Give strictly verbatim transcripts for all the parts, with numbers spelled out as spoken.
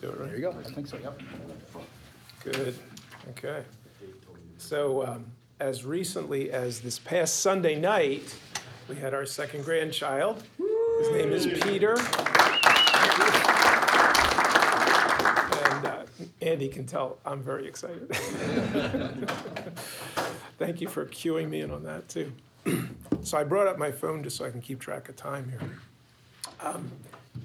Did I do it right? There you go. I think so, yep. Good. Okay. So um, as recently as this past Sunday night, we had our second grandchild. His name is Peter. And uh, Andy can tell I'm very excited. Thank you for cueing me in on that, too. So I brought up my phone just so I can keep track of time here. Um,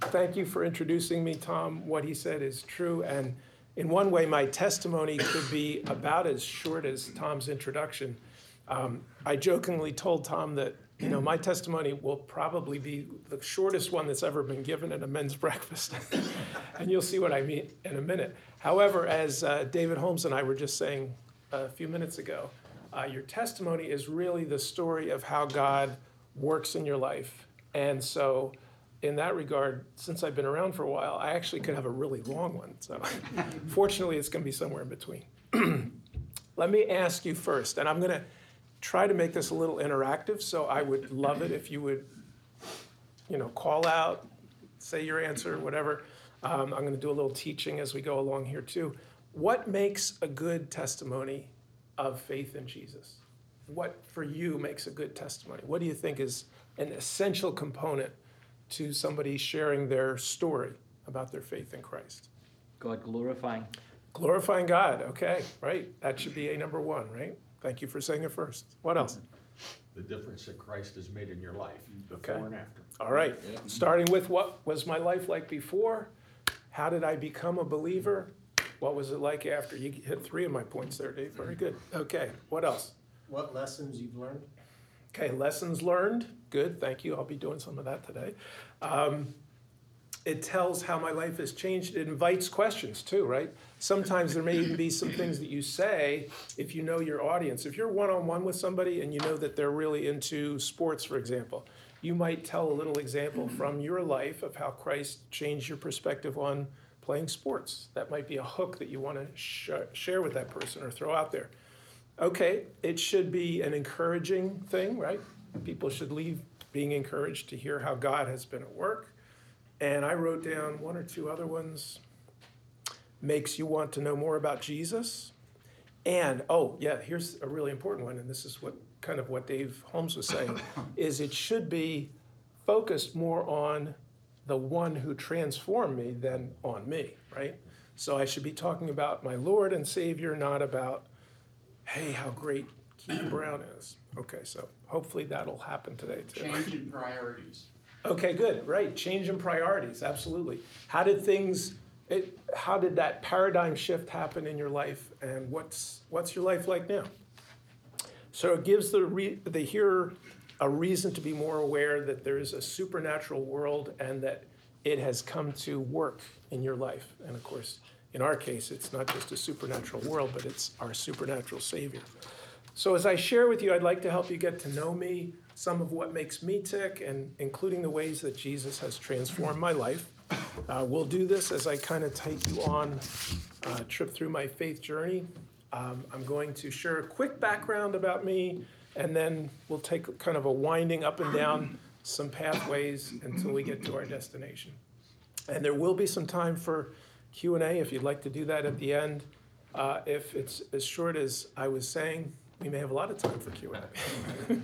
thank you for introducing me, Tom. What he said is true. And in one way, my testimony could be about as short as Tom's introduction. Um, I jokingly told Tom that, you know, my testimony will probably be the shortest one that's ever been given at a men's breakfast. And you'll see what I mean in a minute. However, as uh, David Holmes and I were just saying a few minutes ago, uh, your testimony is really the story of how God works in your life. And so in that regard, since I've been around for a while, I actually could have a really long one. So fortunately, it's going to be somewhere in between. Let me ask you first, and I'm going to try to make this a little interactive, so I would love it if you would, you know, call out, say your answer, whatever. Um, I'm going to do a little teaching as we go along here, too. What makes a good testimony of faith in Jesus? What, for you, makes a good testimony? What do you think is an essential component to somebody sharing their story about their faith in Christ? God glorifying. Glorifying God, okay, right. That should be a number one, right? Thank you for saying it first. What else? The difference that Christ has made in your life, before okay. and after. All right, yeah. Starting with what was my life like before? How did I become a believer? What was it like after? You hit three of my points there, Dave. Very good. Okay, what else? What lessons you've learned? Okay, lessons learned. Good, thank you. I'll be doing some of that today. Um, it tells how my life has changed. It invites questions too, right? Sometimes there may even be some things that you say if you know your audience. If you're one-on-one with somebody and you know that they're really into sports, for example, you might tell a little example from your life of how Christ changed your perspective on playing sports. That might be a hook that you want to sh- share with that person or throw out there. Okay, it should be an encouraging thing, right? People should leave being encouraged to hear how God has been at work. And I wrote down one or two other ones. Makes you want to know more about Jesus. And, oh, yeah, here's a really important one, and this is what kind of what Dave Holmes was saying, is it should be focused more on the one who transformed me than on me, right? So I should be talking about my Lord and Savior, not about, hey, how great Keith Brown is. Okay, so hopefully that'll happen today, too. Change in priorities. Okay, good, right, change in priorities, absolutely. How did things, it, how did that paradigm shift happen in your life, and what's what's your life like now? So it gives the, re, the hearer a reason to be more aware that there is a supernatural world and that it has come to work in your life. And of course, in our case, it's not just a supernatural world, but it's our supernatural Savior. So as I share with you, I'd like to help you get to know me, some of what makes me tick, and including the ways that Jesus has transformed my life. Uh, we'll do this as I kind of take you on a uh, trip through my faith journey. Um, I'm going to share a quick background about me, and then we'll take kind of a winding up and down some pathways until we get to our destination. And there will be some time for Q and A, if you'd like to do that at the end. Uh, if it's as short as I was saying, we may have a lot of time for Q and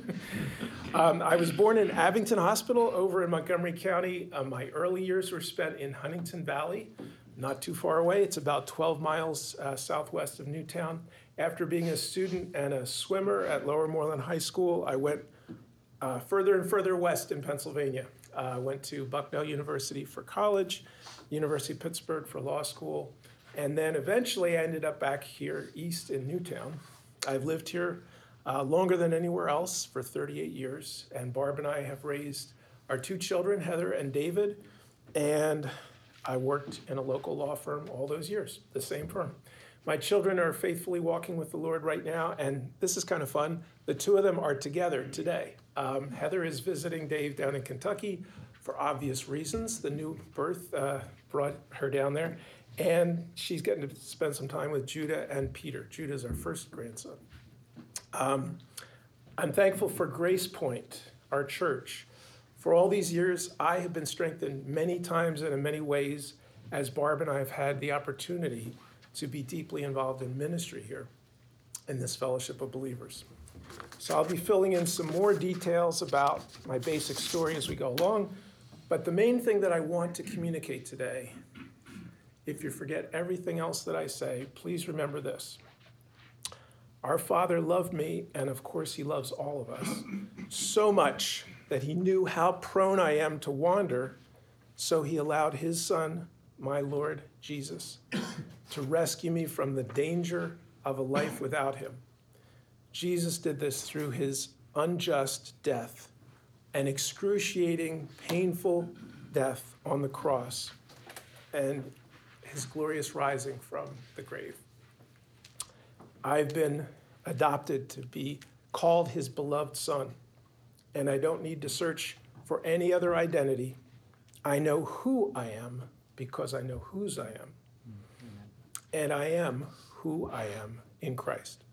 A. um, I was born in Abington Hospital over in Montgomery County. Uh, my early years were spent in Huntington Valley, not too far away. It's about twelve miles uh, southwest of Newtown. After being a student and a swimmer at Lower Moreland High School, I went uh, further and further west in Pennsylvania. I uh, went to Bucknell University for college, University of Pittsburgh for law school, and then eventually I ended up back here east in Newtown. I've lived here uh, longer than anywhere else for thirty-eight years, and Barb and I have raised our two children, Heather and David, and I worked in a local law firm all those years, the same firm. My children are faithfully walking with the Lord right now, and this is kind of fun. The two of them are together today. Um, Heather is visiting Dave down in Kentucky for obvious reasons. The new birth uh, brought her down there, and she's getting to spend some time with Judah and Peter. Judah's our first grandson. Um, I'm thankful for Grace Point, our church. For all these years, I have been strengthened many times and in many ways, as Barb and I have had the opportunity to be deeply involved in ministry here in this fellowship of believers. So I'll be filling in some more details about my basic story as we go along. But the main thing that I want to communicate today, if you forget everything else that I say, please remember this. Our Father loved me, and of course he loves all of us, so much that he knew how prone I am to wander, so he allowed his Son, my Lord Jesus, to rescue me from the danger of a life without him. Jesus did this through his unjust death, an excruciating, painful death on the cross, and his glorious rising from the grave. I've been adopted to be called his beloved son, and I don't need to search for any other identity. I know who I am because I know whose I am. Amen. And I am who I am in Christ.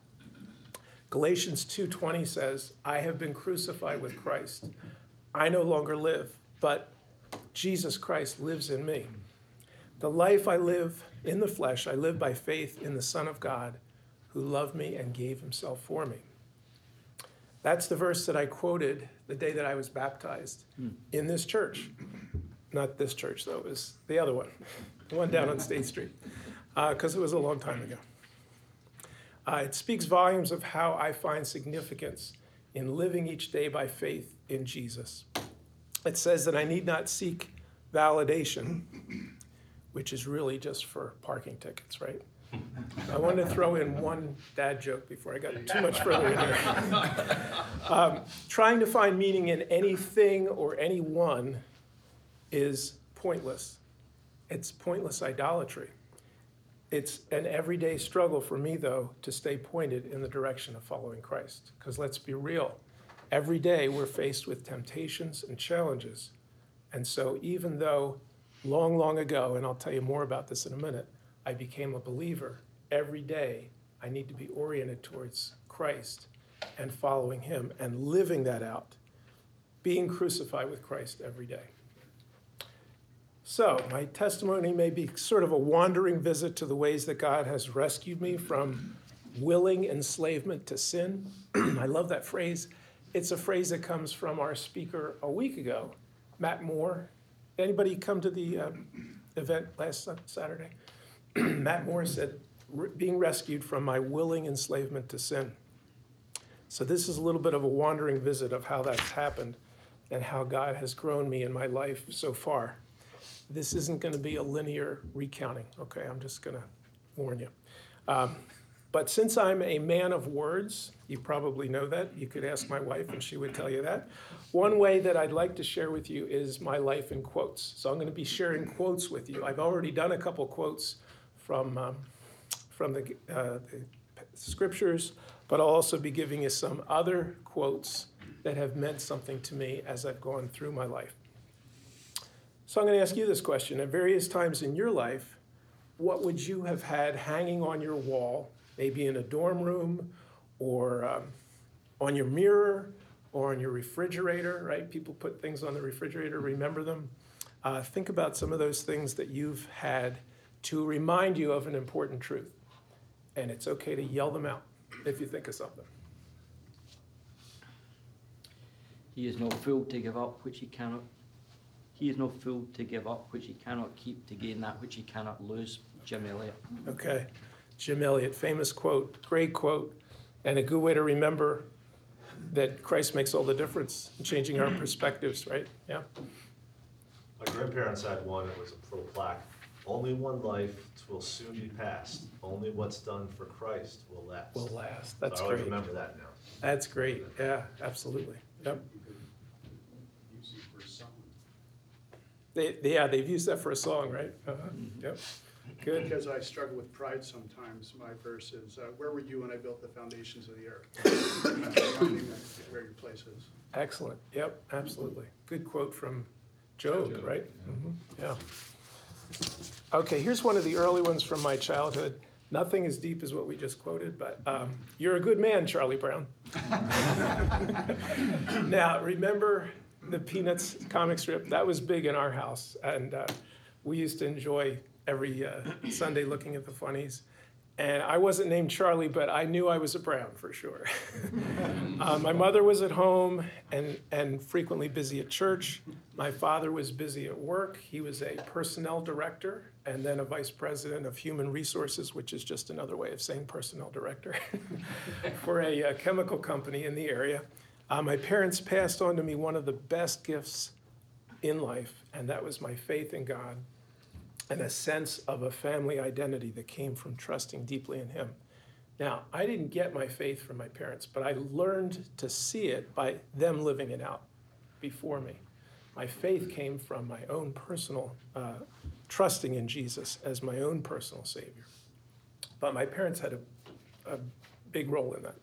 Galatians two twenty says, I have been crucified with Christ. I no longer live, but Jesus Christ lives in me. The life I live in the flesh, I live by faith in the Son of God, who loved me and gave himself for me. That's the verse that I quoted the day that I was baptized mm. in this church. Not this church, though. It was the other one, the one down on State Street, because uh, it was a long time ago. Uh, it speaks volumes of how I find significance in living each day by faith in Jesus. It says that I need not seek validation, which is really just for parking tickets, right? I wanted to throw in one dad joke before I got too much further in there. um, trying to find meaning in anything or anyone is pointless. It's pointless idolatry. It's an everyday struggle for me, though, to stay pointed in the direction of following Christ. Because let's be real, every day we're faced with temptations and challenges. And so even though long, long ago, and I'll tell you more about this in a minute, I became a believer, every day I need to be oriented towards Christ and following him and living that out, being crucified with Christ every day. So my testimony may be sort of a wandering visit to the ways that God has rescued me from willing enslavement to sin. I love that phrase. It's a phrase that comes from our speaker a week ago, Matt Moore. Anybody come to the uh, event last Saturday? Matt Moore said, being rescued from my willing enslavement to sin. So this is a little bit of a wandering visit of how that's happened and how God has grown me in my life so far. This isn't going to be a linear recounting, okay? I'm just going to warn you. Um, but since I'm a man of words, you probably know that. You could ask my wife and she would tell you that. One way that I'd like to share with you is my life in quotes. So I'm going to be sharing quotes with you. I've already done a couple quotes from um, from the, uh, the scriptures, but I'll also be giving you some other quotes that have meant something to me as I've gone through my life. So I'm going to ask you this question. At various times in your life, what would you have had hanging on your wall, maybe in a dorm room or um, on your mirror or on your refrigerator, right? People put things on the refrigerator, remember them. Uh, think about some of those things that you've had to remind you of an important truth. And it's okay to yell them out if you think of something. He is no fool to give up which he cannot. He is no fool to give up which he cannot keep to gain that which he cannot lose. Jim Elliot. Okay. Jim Elliot, famous quote, great quote, and a good way to remember that Christ makes all the difference in changing our perspectives, right? Yeah. My grandparents had one, it was a pro plaque. Only one life will soon be passed. Only what's done for Christ will last. Will last. That's so I great. I remember that now. That's great. Yeah, absolutely. Yep. Use it for a song. They, they, yeah, they've used that for a song, right? Uh-huh. Mm-hmm. Yep. Good. Because I struggle with pride sometimes. My verse is, uh, where were you when I built the foundations of the earth? Finding that where your place is. Excellent. Yep, absolutely. Good quote from Job, Job. Right? Yeah. Mm-hmm. Yeah. Okay, here's one of the early ones from my childhood. Nothing as deep as what we just quoted, but um, you're a good man, Charlie Brown. Now, remember the Peanuts comic strip? That was big in our house, and uh, we used to enjoy every uh, Sunday looking at the funnies. And I wasn't named Charlie, but I knew I was a Brown for sure. uh, my mother was at home and, and frequently busy at church. My father was busy at work. He was a personnel director and then a vice president of human resources, which is just another way of saying personnel director, for a uh, chemical company in the area. Uh, my parents passed on to me one of the best gifts in life, and that was my faith in God and a sense of a family identity that came from trusting deeply in him. Now, I didn't get my faith from my parents, but I learned to see it by them living it out before me. My faith came from my own personal uh, trusting in Jesus as my own personal Savior. But my parents had a, a big role in that.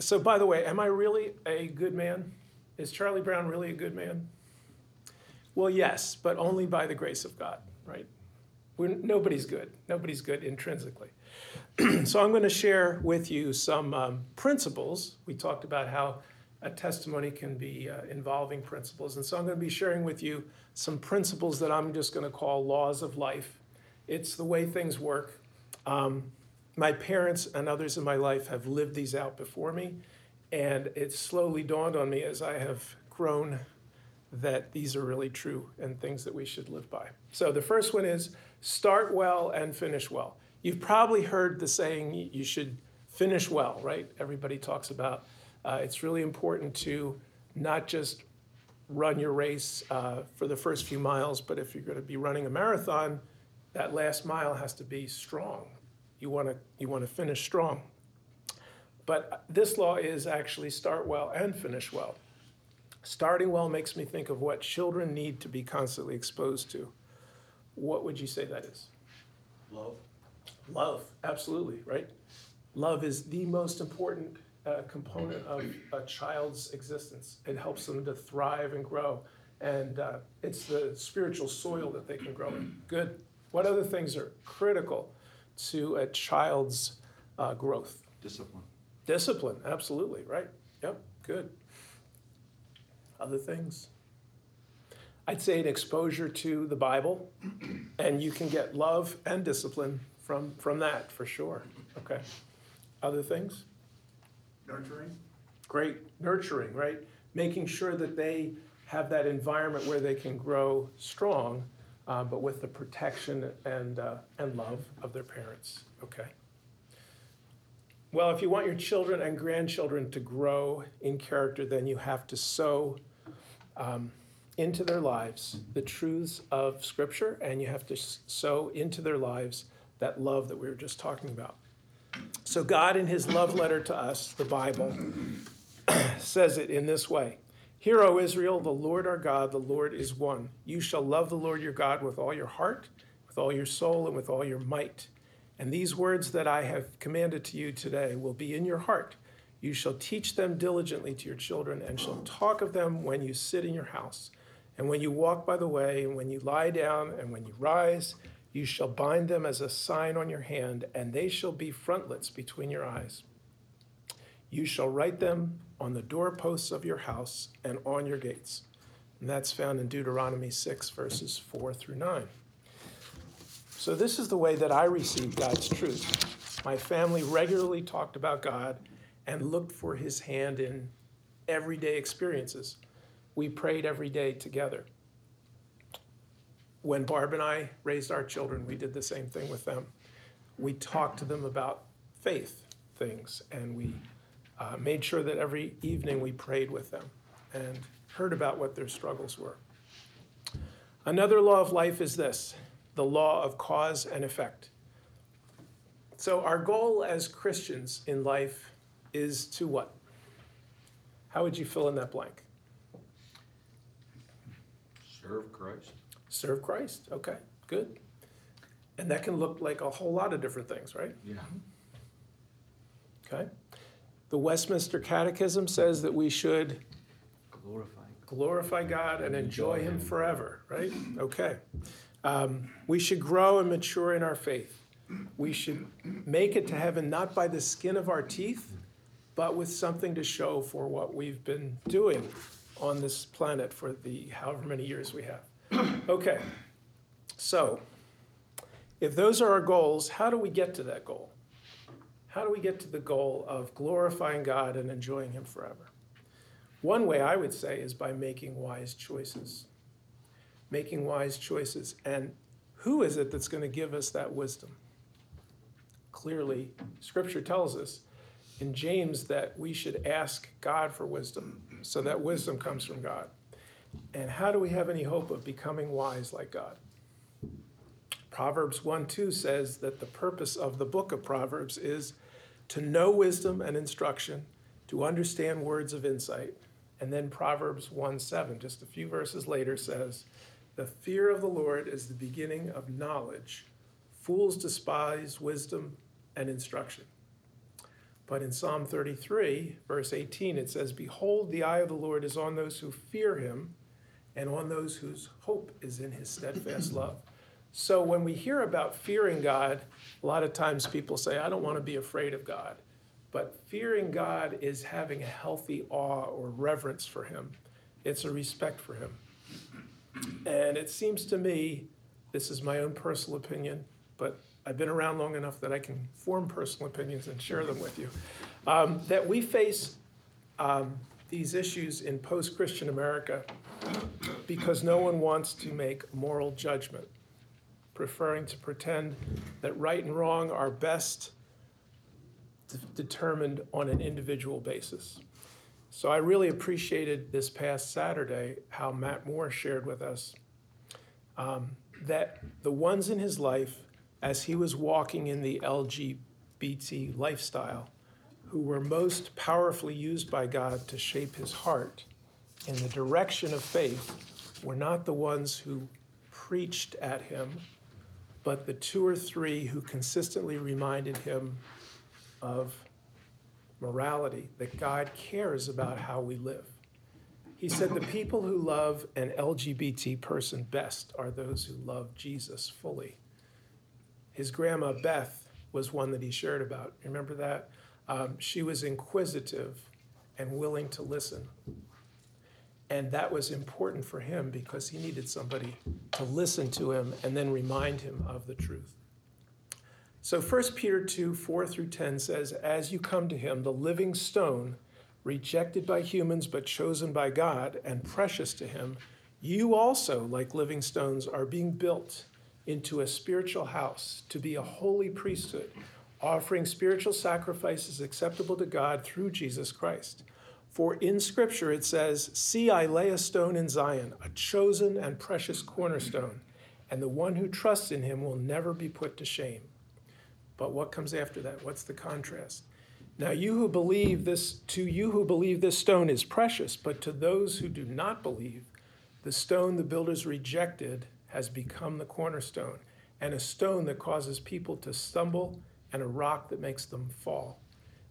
So by the way, am I really a good man? Is Charlie Brown really a good man? Well, yes, but only by the grace of God, right? We're, nobody's good. Nobody's good intrinsically. So I'm going to share with you some um, principles. We talked about how a testimony can be uh, involving principles. And so I'm going to be sharing with you some principles that I'm just going to call laws of life. It's the way things work. Um, my parents and others in my life have lived these out before me. And it slowly dawned on me as I have grown that these are really true and things that we should live by. So the first one is start well and finish well. You've probably heard the saying you should finish well, right? Everybody talks about uh, it's really important to not just run your race uh, for the first few miles, but if you're going to be running a marathon, that last mile has to be strong. You want to you want to finish strong. But this law is actually start well and finish well. Starting well makes me think of what children need to be constantly exposed to. What would you say that is? Love. Love, absolutely, right? Love is the most important uh, component of a child's existence. It helps them to thrive and grow, and uh, it's the spiritual soil that they can grow in. Good. What other things are critical to a child's uh, growth? Discipline. Discipline, absolutely, right? Yep, good. Other things? I'd say an exposure to the Bible, and you can get love and discipline from, from that, for sure. Okay. Other things? Nurturing. Great. Nurturing, right? Making sure that they have that environment where they can grow strong, uh, but with the protection and, uh, and love of their parents. Okay. Well, if you want your children and grandchildren to grow in character, then you have to sow um, into their lives the truths of Scripture, and you have to sow into their lives that love that we were just talking about. So God, in his love letter to us, the Bible, says it in this way. Hear, O Israel, the Lord our God, the Lord is one. You shall love the Lord your God with all your heart, with all your soul, and with all your might. And these words that I have commanded to you today will be in your heart. You shall teach them diligently to your children and shall talk of them when you sit in your house and when you walk by the way and when you lie down and when you rise. You shall bind them as a sign on your hand, and they shall be frontlets between your eyes. You shall write them on the doorposts of your house and on your gates. And that's found in Deuteronomy six, verses four through nine. So this is the way that I received God's truth. My family regularly talked about God and looked for his hand in everyday experiences. We prayed every day together. When Barb and I raised our children, we did the same thing with them. We talked to them about faith things, and we uh, made sure that every evening we prayed with them and heard about what their struggles were. Another law of life is this: the law of cause and effect. So our goal as Christians in life is to what? How would you fill in that blank? Serve Christ. Serve Christ, okay, good. And that can look like a whole lot of different things, right? Yeah. Okay. The Westminster Catechism says that we should glorify, glorify God and enjoy him forever, right? Okay. Um, we should grow and mature in our faith. We should make it to heaven not by the skin of our teeth, but with something to show for what we've been doing on this planet for the however many years we have. Okay, so If those are our goals, how do we get to that goal? How do we get to the goal of glorifying God and enjoying Him forever? One way I would say is by making wise choices. Making wise choices. And who is it that's going to give us that wisdom? Clearly, Scripture tells us in James that we should ask God for wisdom, so that wisdom comes from God. And how do we have any hope of becoming wise like God? Proverbs one two says that the purpose of the book of Proverbs is to know wisdom and instruction, to understand words of insight. And then Proverbs one seven, just a few verses later, says, "The fear of the Lord is the beginning of knowledge. Fools despise wisdom and instruction." But in Psalm thirty-three, verse eighteen, it says, "Behold, the eye of the Lord is on those who fear him and on those whose hope is in his steadfast love." So when we hear about fearing God, a lot of times people say, I don't want to be afraid of God. But fearing God is having a healthy awe or reverence for him. It's a respect for him. And it seems to me, this is my own personal opinion, but I've been around long enough that I can form personal opinions and share them with you, um, that we face um, these issues in post-Christian America because no one wants to make moral judgment, preferring to pretend that right and wrong are best d- determined on an individual basis. So I really appreciated this past Saturday how Matt Moore shared with us um, that the ones in his life, as he was walking in the L G B T lifestyle, who were most powerfully used by God to shape his heart in the direction of faith, were not the ones who preached at him, but the two or three who consistently reminded him of morality, that God cares about how we live. He said the people who love an L G B T person best are those who love Jesus fully. His grandma, Beth, was one that he shared about. Remember that? Um, she was inquisitive and willing to listen. And that was important for him because he needed somebody to listen to him and then remind him of the truth. So First Peter two, four through ten says, "As you come to him, the living stone, rejected by humans but chosen by God and precious to him, you also, like living stones, are being built into a spiritual house to be a holy priesthood, offering spiritual sacrifices acceptable to God through Jesus Christ. For in Scripture it says, 'See, I lay a stone in Zion, a chosen and precious cornerstone, and the one who trusts in him will never be put to shame.'" But what comes after that? What's the contrast? "Now you who believe this, to you who believe this stone is precious, but to those who do not believe, the stone the builders rejected has become the cornerstone, and a stone that causes people to stumble, and a rock that makes them fall.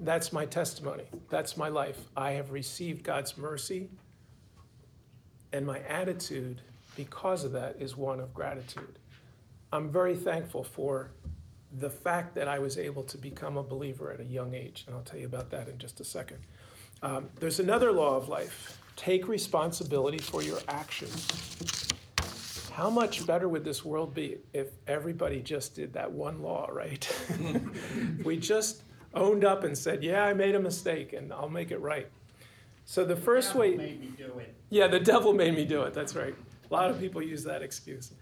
That's my testimony. That's my life. I have received God's mercy, and my attitude because of that is one of gratitude. I'm very thankful for the fact that I was able to become a believer at a young age, and I'll tell you about that in just a second. Um, there's another law of life. Take responsibility for your actions. How much better would this world be if everybody just did that one law, right? We just owned up and said, yeah, I made a mistake, and I'll make it right. So the first way... The devil way, made me do it. Yeah, the devil made me do it. That's right. A lot of people use that excuse.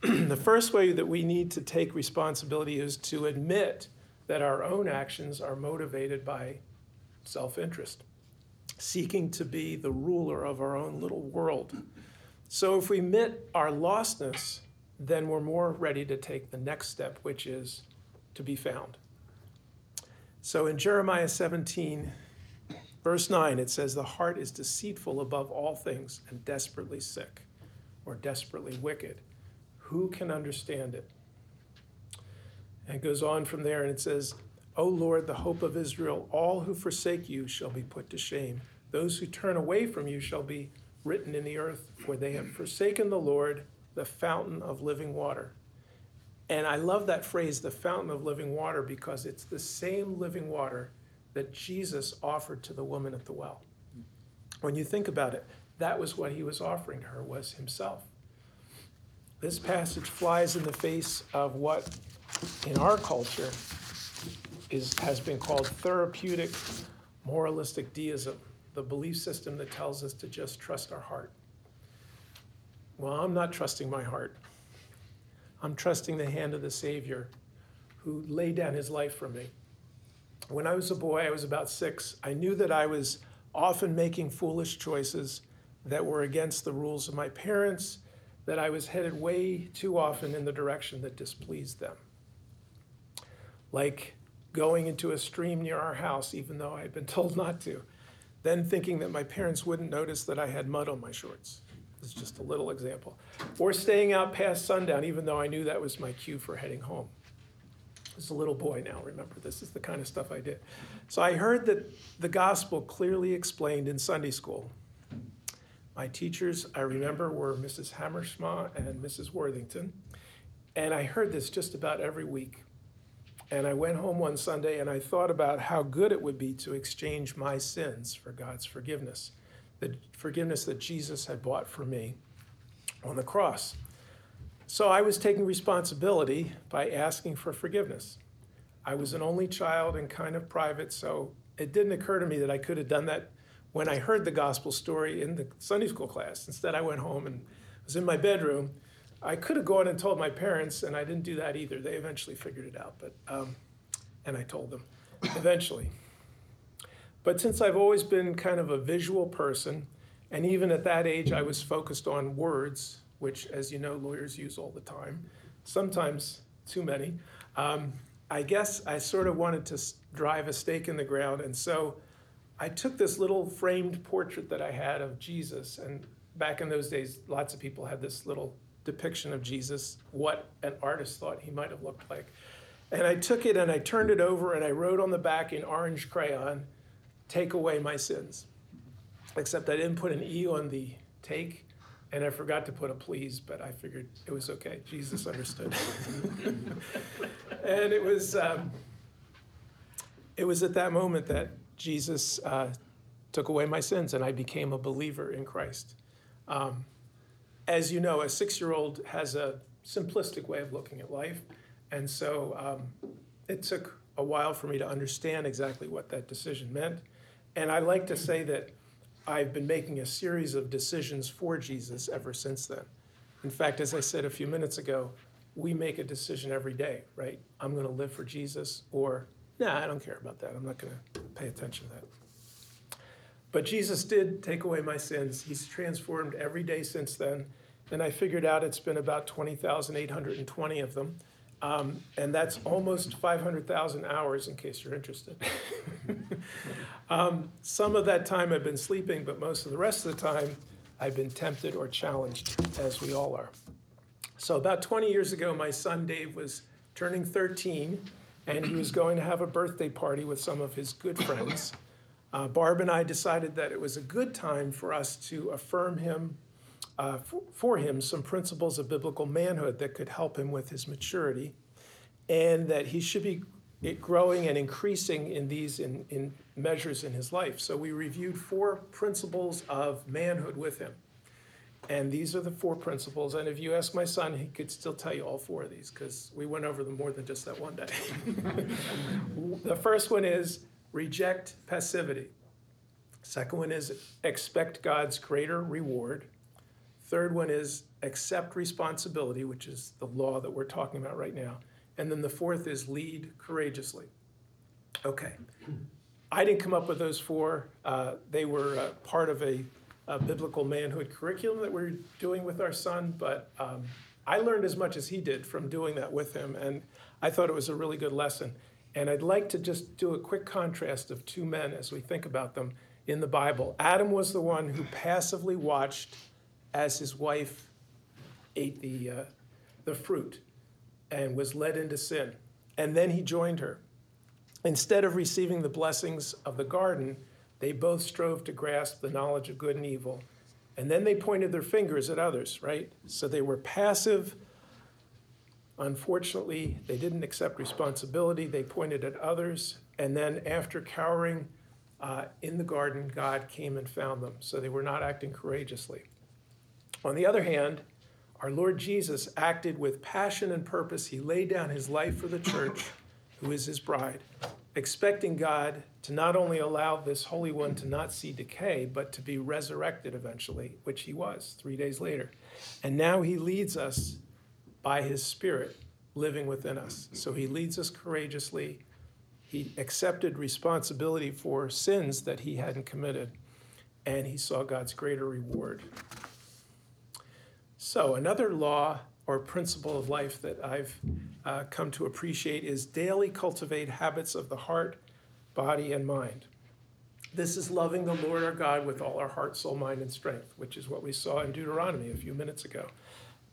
The first way that we need to take responsibility is to admit that our own actions are motivated by self-interest, seeking to be the ruler of our own little world. So if we admit our lostness, then we're more ready to take the next step, which is to be found. So in Jeremiah seventeen, verse nine, it says, "The heart is deceitful above all things and desperately sick," or desperately wicked. "Who can understand it?" And it goes on from there and it says, O Lord, the hope of Israel, all who forsake you shall be put to shame. Those who turn away from you shall be written in the earth, for they have forsaken the Lord, the fountain of living water. And I love that phrase, the fountain of living water, because it's the same living water that Jesus offered to the woman at the well. When you think about it, that was what he was offering her, was himself. This passage flies in the face of what in our culture is has been called therapeutic moralistic deism, the belief system that tells us to just trust our heart. Well, I'm not trusting my heart. I'm trusting the hand of the Savior who laid down his life for me. When I was a boy, I was about six, I knew that I was often making foolish choices that were against the rules of my parents, that I was headed way too often in the direction that displeased them. Like going into a stream near our house, even though I had been told not to, then thinking that my parents wouldn't notice that I had mud on my shorts. It's just a little example. Or staying out past sundown, even though I knew that was my cue for heading home. As a little boy now, remember, this is the kind of stuff I did. So I heard that the gospel clearly explained in Sunday school. My teachers, I remember, were Missus Hammerschma and Missus Worthington. And I heard this just about every week. And I went home one Sunday and I thought about how good it would be to exchange my sins for God's forgiveness, the forgiveness that Jesus had bought for me on the cross. So I was taking responsibility by asking for forgiveness. I was an only child and kind of private, so it didn't occur to me that I could have done that when I heard the gospel story in the Sunday school class. Instead, I went home and was in my bedroom. I could have gone and told my parents, and I didn't do that either. They eventually figured it out, but um, and I told them eventually. But since I've always been kind of a visual person, and even at that age, I was focused on words, which, as you know, lawyers use all the time, sometimes too many, um, I guess I sort of wanted to drive a stake in the ground. And so I took this little framed portrait that I had of Jesus. And back in those days, lots of people had this little depiction of Jesus, what an artist thought he might have looked like. And I took it and I turned it over and I wrote on the back in orange crayon, take away my sins. Except I didn't put an E on the take and I forgot to put a please, but I figured it was okay. Jesus understood. And it was, um, it was at that moment that Jesus uh, took away my sins and I became a believer in Christ. Um, As you know, a six-year-old has a simplistic way of looking at life. And so um, it took a while for me to understand exactly what that decision meant. And I like to say that I've been making a series of decisions for Jesus ever since then. In fact, as I said a few minutes ago, we make a decision every day, right? I'm going to live for Jesus, or, nah, I don't care about that. I'm not going to pay attention to that. But Jesus did take away my sins. He's transformed every day since then. And I figured out it's been about twenty thousand eight hundred twenty of them. Um, and that's almost five hundred thousand hours, in case you're interested. um, some of that time I've been sleeping, but most of the rest of the time I've been tempted or challenged, as we all are. So about twenty years ago, my son Dave was turning thirteen, and he was going to have a birthday party with some of his good friends. Uh, Barb and I decided that it was a good time for us to affirm him, uh, for, for him, some principles of biblical manhood that could help him with his maturity, and that he should be growing and increasing in these in, in measures in his life. So we reviewed four principles of manhood with him. And these are the four principles. And if you ask my son, he could still tell you all four of these, because we went over them more than just that one day. The first one is, reject passivity. Second one is expect God's greater reward. Third one is accept responsibility, which is the law that we're talking about right now. And then the fourth is lead courageously. Okay. I didn't come up with those four. Uh, they were uh, part of a, a biblical manhood curriculum that we're doing with our son, but um, I learned as much as he did from doing that with him, and I thought it was a really good lesson. And I'd like to just do a quick contrast of two men as we think about them in the Bible. Adam was the one who passively watched as his wife ate the, uh, the fruit and was led into sin. and then he joined her. Instead of receiving the blessings of the garden, they both strove to grasp the knowledge of good and evil. And then they pointed their fingers at others, right? So they were passive. Unfortunately, they didn't accept responsibility. They pointed at others. And then after cowering uh, in the garden, God came and found them. So they were not acting courageously. On the other hand, our Lord Jesus acted with passion and purpose. He laid down his life for the church, who is his bride, expecting God to not only allow this Holy One to not see decay, but to be resurrected eventually, which he was three days later. And now he leads us by his Spirit living within us. So he leads us courageously. He accepted responsibility for sins that he hadn't committed, and he saw God's greater reward. So another law or principle of life that I've uh, come to appreciate is daily cultivate habits of the heart, body, and mind. This is loving the Lord our God with all our heart, soul, mind, and strength, which is what we saw in Deuteronomy a few minutes ago.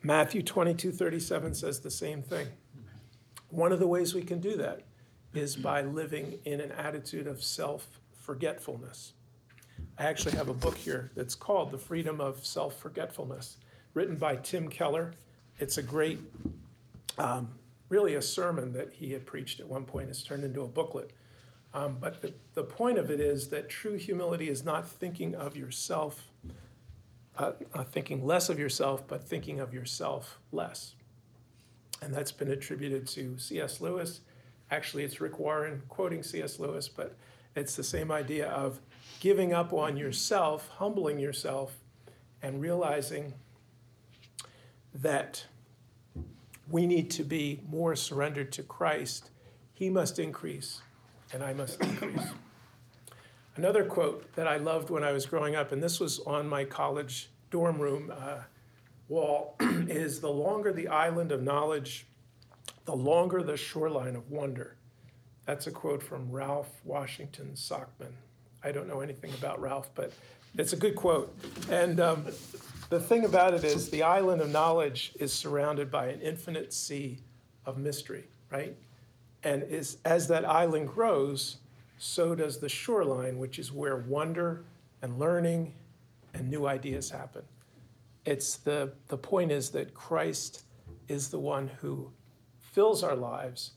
Matthew twenty-two thirty-seven says the same thing. One of the ways we can do that is by living in an attitude of self-forgetfulness. I actually have a book here that's called The Freedom of Self-Forgetfulness, written by Tim Keller. It's a great, um, really a sermon that he had preached at one point. It's turned into a booklet. Um, but the, the point of it is that true humility is not thinking of yourself, uh, uh, thinking less of yourself, but thinking of yourself less. And that's been attributed to C S Lewis. Actually, it's Rick Warren quoting C S Lewis, but it's the same idea of giving up on yourself, humbling yourself, and realizing that we need to be more surrendered to Christ. He must increase, and I must decrease. Another quote that I loved when I was growing up, and this was on my college dorm room uh, wall, is the longer the island of knowledge, the longer the shoreline of wonder. That's a quote from Ralph Washington Sockman. I don't know anything about Ralph, but it's a good quote. And um, the thing about it is the island of knowledge is surrounded by an infinite sea of mystery, right? And is, as that island grows, so does the shoreline, which is where wonder and learning and new ideas happen. It's the, the point is that Christ is the one who fills our lives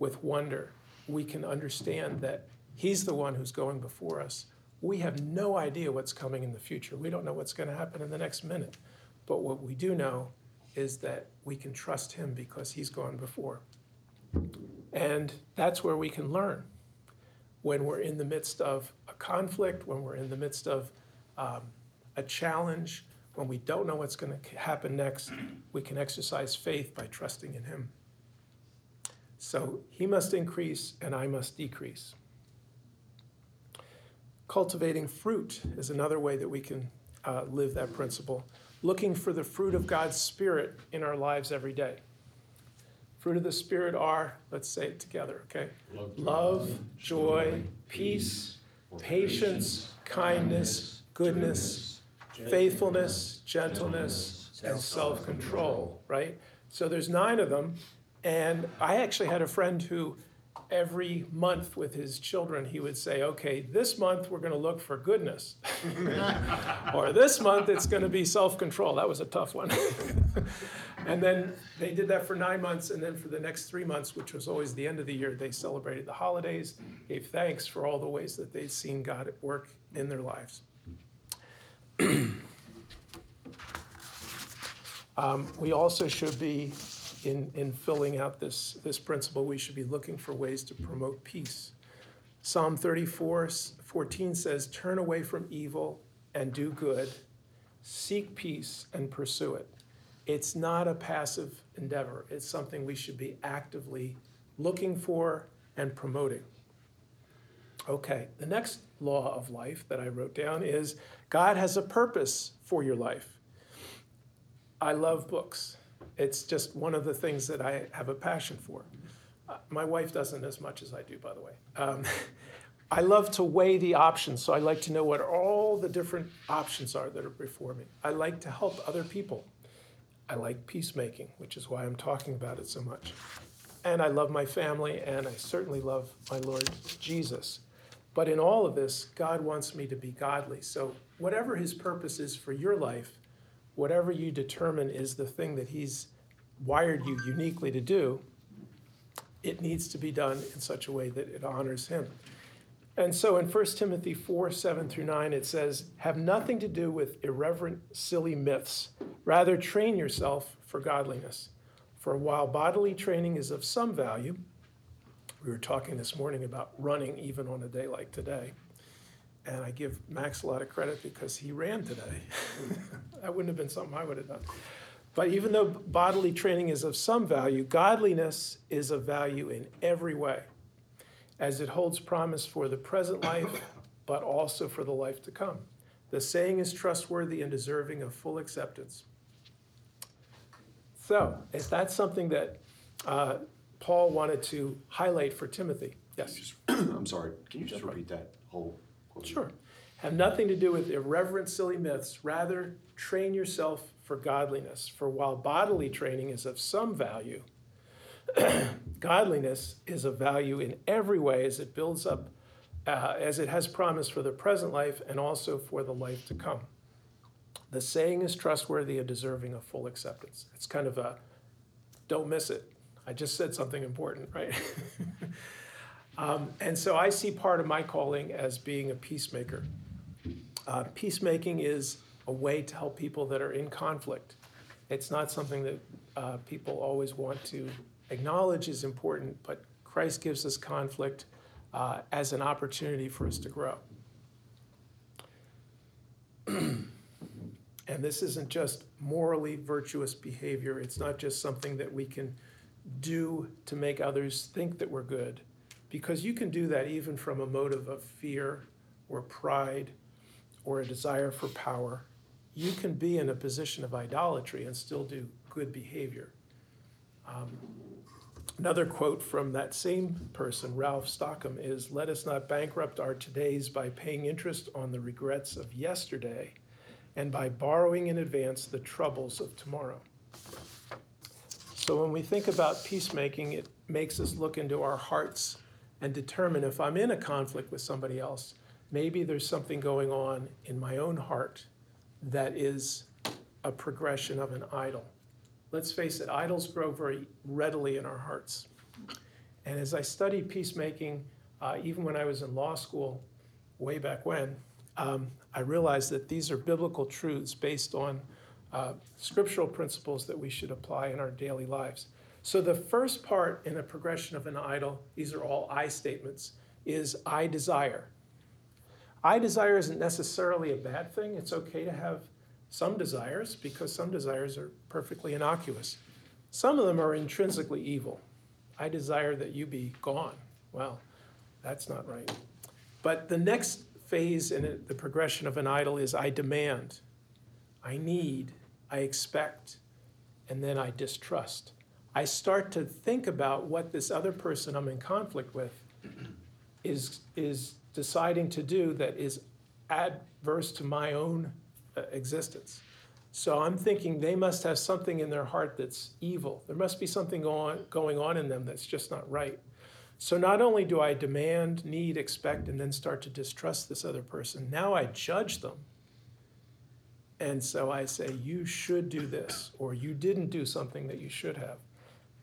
with wonder. We can understand that he's the one who's going before us. We have no idea what's coming in the future. We don't know what's going to happen in the next minute. But what we do know is that we can trust him because he's gone before. And that's where we can learn. When we're in the midst of a conflict, when we're in the midst of um, a challenge, when we don't know what's going to happen next, we can exercise faith by trusting in him. So he must increase and I must decrease. Cultivating fruit is another way that we can uh, live that principle. Looking for the fruit of God's Spirit in our lives every day. Fruit of the Spirit are, let's say it together, okay? Love, Love joy, joy, peace, patience, kindness, goodness, gentleness, faithfulness, gentleness, gentleness and self-control, right? So there's nine of them. And I actually had a friend who every month with his children, he would say, okay, this month we're going to look for goodness. Or this month it's going to be self-control. That was a tough one. And then they did that for nine months. And then for the next three months, which was always the end of the year, they celebrated the holidays, gave thanks for all the ways that they'd seen God at work in their lives. um, we also should be In, in filling out this, this principle, we should be looking for ways to promote peace. Psalm thirty-four fourteen says, turn away from evil and do good. Seek peace and pursue it. It's not a passive endeavor. It's something we should be actively looking for and promoting. Okay, the next law of life that I wrote down is God has a purpose for your life. I love books. It's just one of the things that I have a passion for. Uh, my wife doesn't as much as I do, by the way. Um, I love to weigh the options, so I like to know what all the different options are that are before me. I like to help other people. I like peacemaking, which is why I'm talking about it so much. and I love my family, and I certainly love my Lord Jesus. But in all of this, God wants me to be godly. So whatever his purpose is for your life, whatever you determine is the thing that he's wired you uniquely to do, it needs to be done in such a way that it honors him. And so in First Timothy four, seven through nine, it says, have nothing to do with irreverent, silly myths. Rather, train yourself for godliness. For while bodily training is of some value, we were talking this morning about running even on a day like today. And I give Max a lot of credit because he ran today. That wouldn't have been something I would have done. But even though bodily training is of some value, godliness is of value in every way, as it holds promise for the present life, but also for the life to come. The saying is trustworthy and deserving of full acceptance. So, is that something that uh, Paul wanted to highlight for Timothy? Yes. Just, I'm sorry, can you just repeat that whole quote? Sure. Have nothing to do with irreverent, silly myths. Rather, train yourself for godliness. For while bodily training is of some value, godliness is of value in every way as it builds up, uh, as it has promise for the present life and also for the life to come. The saying is trustworthy and deserving of full acceptance. It's kind of a, don't miss it. I just said something important, right? um, and so I see part of my calling as being a peacemaker. Uh, peacemaking is a way to help people that are in conflict. It's not something that uh, people always want to acknowledge is important, but Christ gives us conflict uh, as an opportunity for us to grow. And this isn't just morally virtuous behavior. It's not just something that we can do to make others think that we're good, because you can do that even from a motive of fear or pride or a desire for power. You can be in a position of idolatry and still do good behavior. Um, another quote from that same person, Ralph Stockham, is, let us not bankrupt our todays by paying interest on the regrets of yesterday and by borrowing in advance the troubles of tomorrow. So when we think about peacemaking, it makes us look into our hearts and determine if I'm in a conflict with somebody else, maybe there's something going on in my own heart that is a progression of an idol. Let's face it, idols grow very readily in our hearts. And as I studied peacemaking, uh, even when I was in law school, way back when, um, I realized that these are biblical truths based on uh, scriptural principles that we should apply in our daily lives. So the first part in a progression of an idol, these are all I statements, is I desire. I desire isn't necessarily a bad thing. It's okay to have some desires, because some desires are perfectly innocuous. Some of them are intrinsically evil. I desire that you be gone. Well, that's not right. But the next phase in the progression of an idol is I demand, I need, I expect, and then I distrust. I start to think about what this other person I'm in conflict with is, is deciding to do that is adverse to my own existence. So I'm thinking they must have something in their heart that's evil. There must be something going going on in them that's just not right. So not only do I demand, need, expect, and then start to distrust this other person, now I judge them. And so I say, you should do this, or you didn't do something that you should have.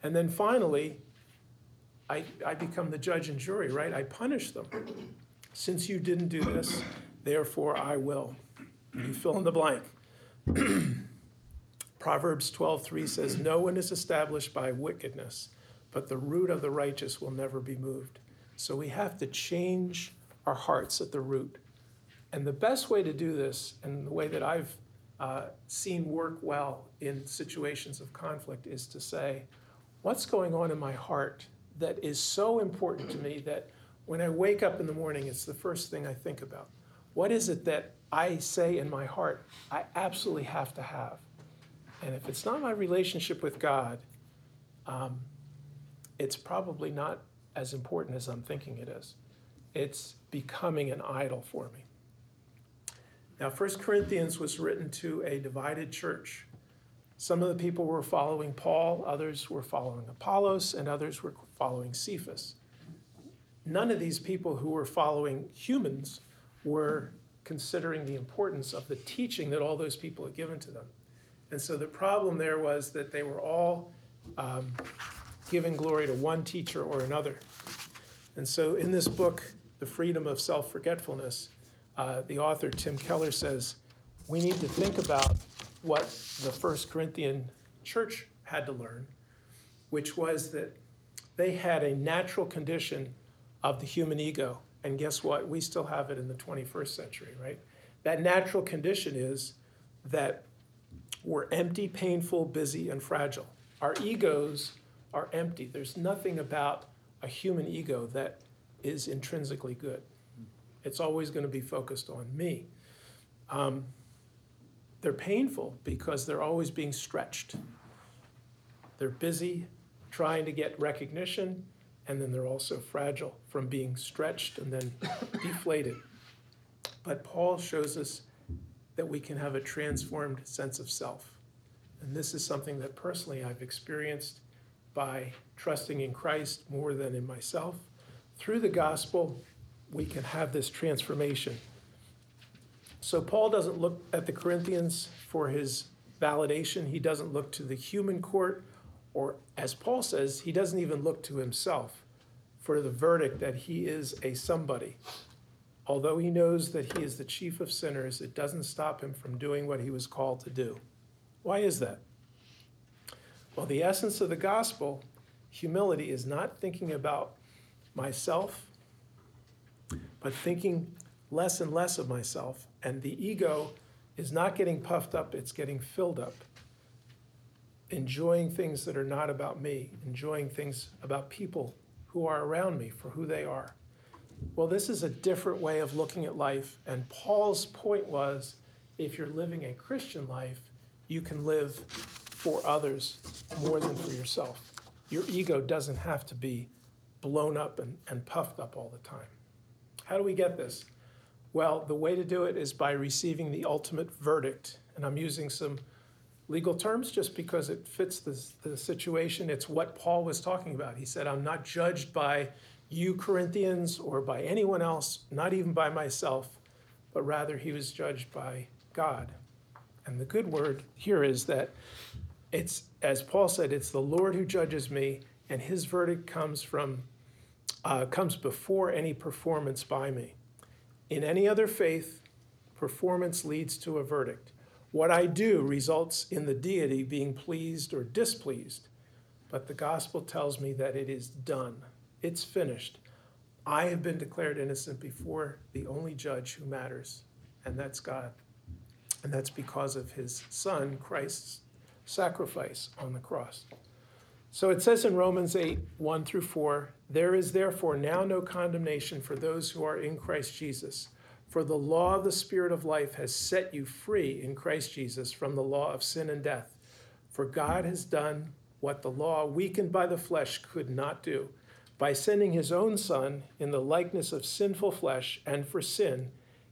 And then finally, I, I become the judge and jury, right? I punish them. Since you didn't do this, therefore I will. You fill in the blank. Proverbs twelve three says, no one is established by wickedness, but the root of the righteous will never be moved. So we have to change our hearts at the root. And the best way to do this, and the way that I've uh, seen work well in situations of conflict, is to say, what's going on in my heart that is so important to me that when I wake up in the morning, it's the first thing I think about? What is it that I say in my heart, I absolutely have to have? And if it's not my relationship with God, um, it's probably not as important as I'm thinking it is. It's becoming an idol for me. Now, First Corinthians was written to a divided church. Some of the people were following Paul, others were following Apollos, and others were following Cephas. None of these people who were following humans were considering the importance of the teaching that all those people had given to them. And so the problem there was that they were all um, giving glory to one teacher or another. And so in this book, The Freedom of Self-Forgetfulness, uh, the author Tim Keller says, we need to think about what the First Corinthian church had to learn, which was that they had a natural condition of the human ego. And guess what? We still have it in the twenty-first century, right? That natural condition is that we're empty, painful, busy, and fragile. Our egos are empty. There's nothing about a human ego that is intrinsically good. It's always going to be focused on me. Um, they're painful because they're always being stretched. They're busy trying to get recognition, and then they're also fragile from being stretched and then deflated. But Paul shows us that we can have a transformed sense of self. And this is something that personally I've experienced by trusting in Christ more than in myself. Through the gospel, we can have this transformation. So Paul doesn't look at the Corinthians for his validation. He doesn't look to the human court, or as Paul says, he doesn't even look to himself for the verdict that he is a somebody. Although he knows that he is the chief of sinners, it doesn't stop him from doing what he was called to do. Why is that? Well, the essence of the gospel, humility, is not thinking about myself, but thinking less and less of myself. And the ego is not getting puffed up, it's getting filled up. Enjoying things that are not about me, enjoying things about people who are around me for who they are. Well, this is a different way of looking at life. And Paul's point was, if you're living a Christian life, you can live for others more than for yourself. Your ego doesn't have to be blown up and, and puffed up all the time. How do we get this? Well, the way to do it is by receiving the ultimate verdict. And I'm using some legal terms just because it fits this, the situation. It's what Paul was talking about. He said, I'm not judged by you Corinthians or by anyone else, not even by myself, but rather he was judged by God. And the good word here is that it's, as Paul said, it's the Lord who judges me, and his verdict comes from, uh, comes before any performance by me. In any other faith, performance leads to a verdict. What I do results in the deity being pleased or displeased, but the gospel tells me that it is done. It's finished. I have been declared innocent before the only judge who matters, and that's God. And that's because of his son, Christ's sacrifice on the cross. So it says in Romans eight, one through four, there is therefore now no condemnation for those who are in Christ Jesus. For the law of the Spirit of life has set you free in Christ Jesus from the law of sin and death. For God has done what the law, weakened by the flesh, could not do. By sending his own son in the likeness of sinful flesh and for sin,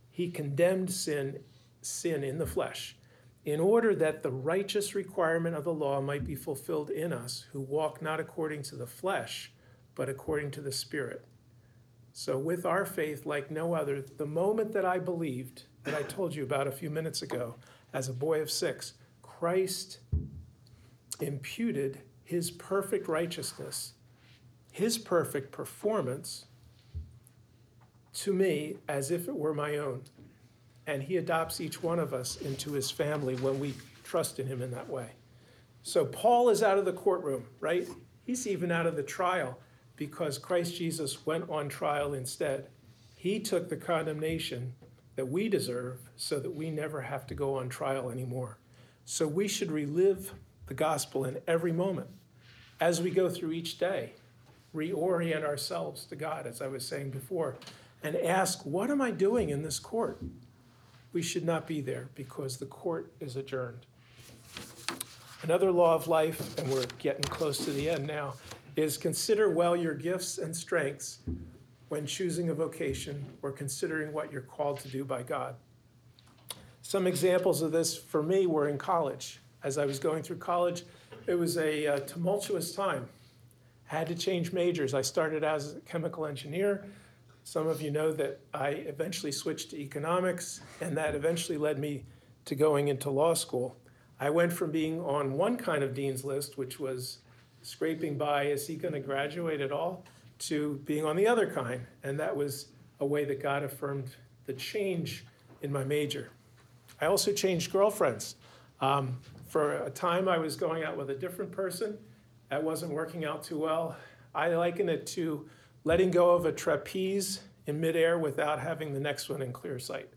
he condemned sin sin in the flesh, in order that the righteous requirement of the law might be fulfilled in us who walk not according to the flesh, but according to the Spirit. So with our faith, like no other, the moment that I believed, that I told you about a few minutes ago, as a boy of six, Christ imputed his perfect righteousness, his perfect performance, to me as if it were my own. And he adopts each one of us into his family when we trust in him in that way. So Paul is out of the courtroom, right? He's even out of the trial because Christ Jesus went on trial instead. He took the condemnation that we deserve so that we never have to go on trial anymore. So we should relive the gospel in every moment. As we go through each day, reorient ourselves to God, as I was saying before, and ask, what am I doing in this court? We should not be there because the court is adjourned. Another law of life, and we're getting close to the end now, is consider well your gifts and strengths when choosing a vocation or considering what you're called to do by God. Some examples of this for me were in college. as I was going through college. It was a uh, tumultuous time. I had to change majors. I started as a chemical engineer. Some of you know that I eventually switched to economics, and that eventually led me to going into law school. I went from being on one kind of dean's list, which was scraping by, is he going to graduate at all, to being on the other kind. And that was a way that God affirmed the change in my major. I also changed girlfriends. Um, for a time, I was going out with a different person. That wasn't working out too well. I liken it to letting go of a trapeze in midair without having the next one in clear sight.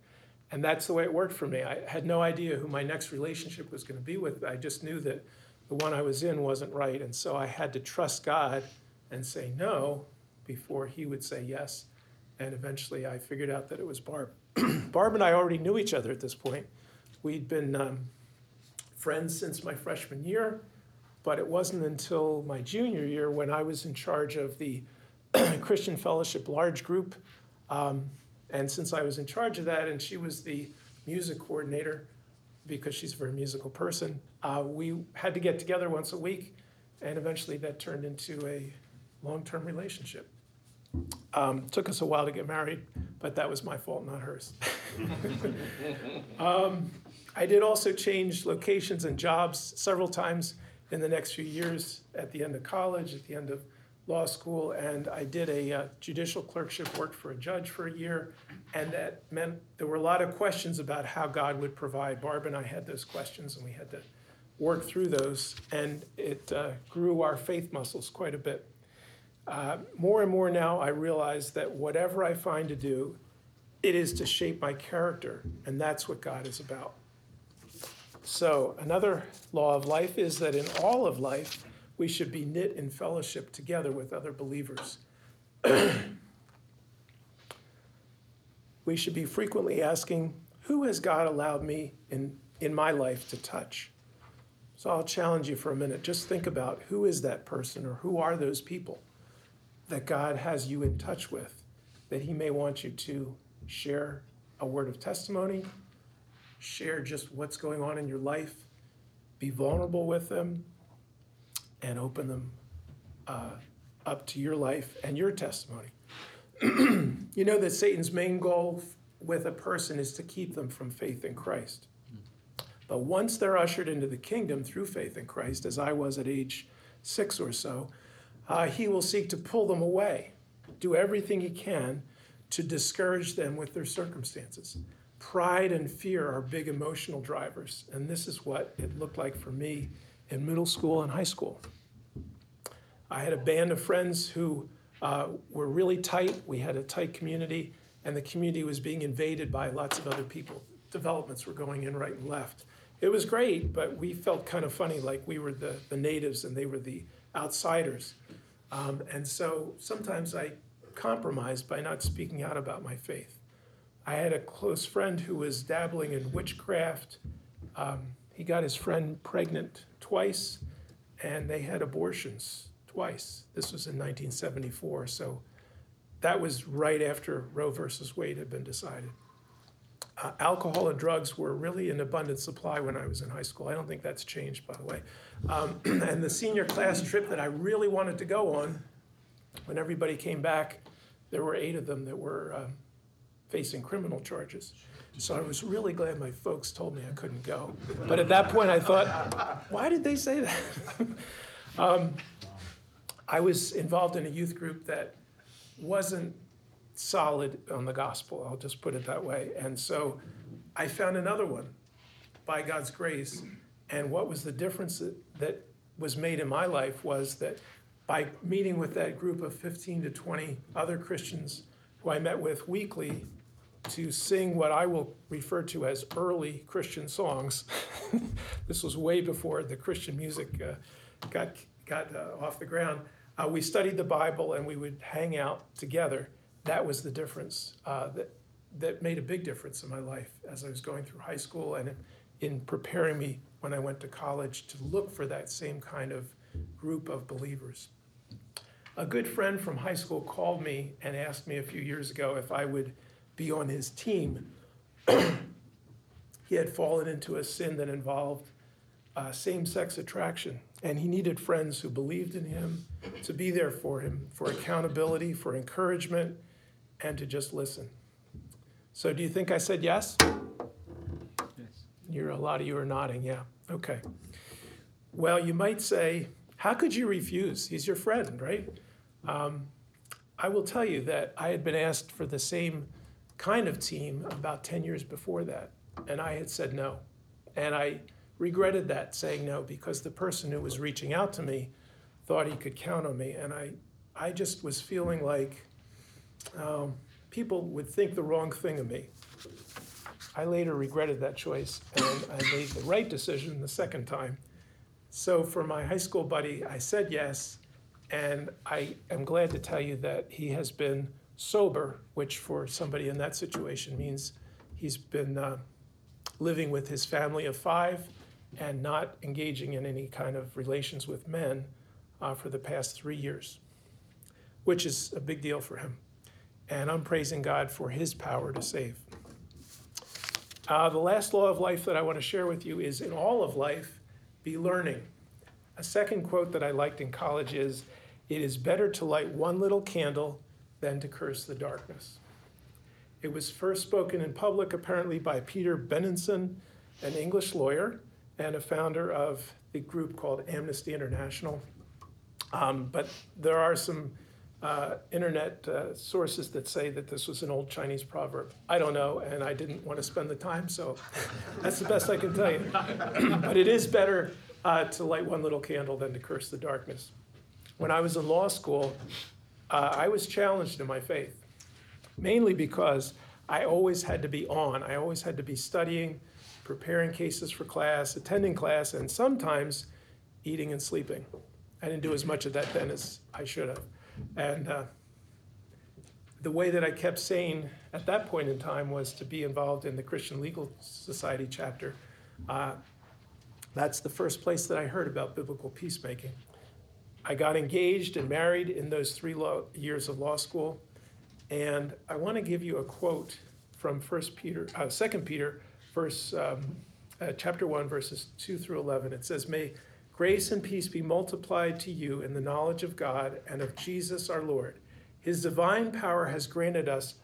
And that's the way it worked for me. I had no idea who my next relationship was going to be with. I just knew that the one I was in wasn't right. And so I had to trust God and say no before he would say yes. And eventually I figured out that it was Barb. Barb and I already knew each other at this point. We'd been um, friends since my freshman year, but it wasn't until my junior year when I was in charge of the Christian Fellowship large group. Um, and since I was in charge of that and she was the music coordinator, because she's a very musical person, uh, we had to get together once a week, and eventually that turned into a long-term relationship. Um, took us a while to get married, but that was my fault, not hers. um, I did also change locations and jobs several times in the next few years, at the end of college, at the end of law school, and I did a uh, judicial clerkship, worked for a judge for a year, and that meant there were a lot of questions about how God would provide. Barb and I had those questions, and we had to work through those, and it uh, grew our faith muscles quite a bit. Uh, more and more now, I realize that whatever I find to do, it is to shape my character, and that's what God is about. So another law of life is that in all of life, we should be knit in fellowship together with other believers. We should be frequently asking, who has God allowed me in, in my life to touch? So I'll challenge you for a minute. Just think about who is that person, or who are those people that God has you in touch with, that he may want you to share a word of testimony, share just what's going on in your life, be vulnerable with them, and open them uh, up to your life and your testimony. You know that Satan's main goal with a person is to keep them from faith in Christ. But once they're ushered into the kingdom through faith in Christ, as I was at age six or so, uh, he will seek to pull them away, do everything he can to discourage them with their circumstances. Pride and fear are big emotional drivers, and this is what it looked like for me in middle school and high school. I had a band of friends who uh, were really tight. We had a tight community, and the community was being invaded by lots of other people. Developments were going in right and left. It was great, but we felt kind of funny, like we were the, the natives and they were the outsiders. Um, and so sometimes I compromised by not speaking out about my faith. I had a close friend who was dabbling in witchcraft. Um, he got his friend pregnant twice, and they had abortions twice. This was in nineteen seventy-four, so that was right after Roe versus Wade had been decided. Uh, alcohol and drugs were really in abundant supply when I was in high school. I don't think that's changed, by the way. Um, and the senior class trip that I really wanted to go on, when everybody came back, there were eight of them that were um, facing criminal charges. So I was really glad my folks told me I couldn't go. But at that point I thought, why did they say that? um, I was involved in a youth group that wasn't solid on the gospel, I'll just put it that way. And so I found another one by God's grace. And what was the difference that, that was made in my life was that by meeting with that group of fifteen to twenty other Christians who I met with weekly, to sing what I will refer to as early Christian songs. This was way before the Christian music uh, got, got uh, off the ground. Uh, we studied the Bible and we would hang out together. That was the difference uh, that, that made a big difference in my life as I was going through high school and in, in preparing me when I went to college to look for that same kind of group of believers. A good friend from high school called me and asked me a few years ago if I would be on his team. He had fallen into a sin that involved uh, same-sex attraction, and he needed friends who believed in him, to be there for him, for accountability, for encouragement, and to just listen. So do you think I said yes? Yes. You're, a lot of you are nodding, yeah. Okay. Well, you might say, how could you refuse? He's your friend, right? Um, I will tell you that I had been asked for the same kind of team about ten years before that, and I had said no. And I regretted that, saying no, because the person who was reaching out to me thought he could count on me, and I, I just was feeling like um, people would think the wrong thing of me. I later regretted that choice, and I made the right decision the second time. So for my high school buddy, I said yes, and I am glad to tell you that he has been sober, which for somebody in that situation means he's been uh, living with his family of five and not engaging in any kind of relations with men uh, for the past three years, which is a big deal for him. And I'm praising God for his power to save. Uh, the last law of life that I want to share with you is, in all of life, be learning. A second quote that I liked in college is, "It is better to light one little candle than to curse the darkness." It was first spoken in public, apparently, by Peter Benenson, an English lawyer and a founder of the group called Amnesty International. Um, but there are some uh, internet uh, sources that say that this was an old Chinese proverb. I don't know, and I didn't want to spend the time, so that's the best I can tell you. But it is better uh, to light one little candle than to curse the darkness. When I was in law school, Uh, I was challenged in my faith, mainly because I always had to be on. I always had to be studying, preparing cases for class, attending class, and sometimes eating and sleeping. I didn't do as much of that then as I should have. And uh, the way that I kept sane at that point in time was to be involved in the Christian Legal Society chapter. Uh, that's the first place that I heard about biblical peacemaking. I got engaged and married in those three lo- years of law school, and I want to give you a quote from First Peter, uh, Second Peter, verse, um, uh, chapter one, verses two through eleven. It says, "May grace and peace be multiplied to you in the knowledge of God and of Jesus our Lord. His divine power has granted us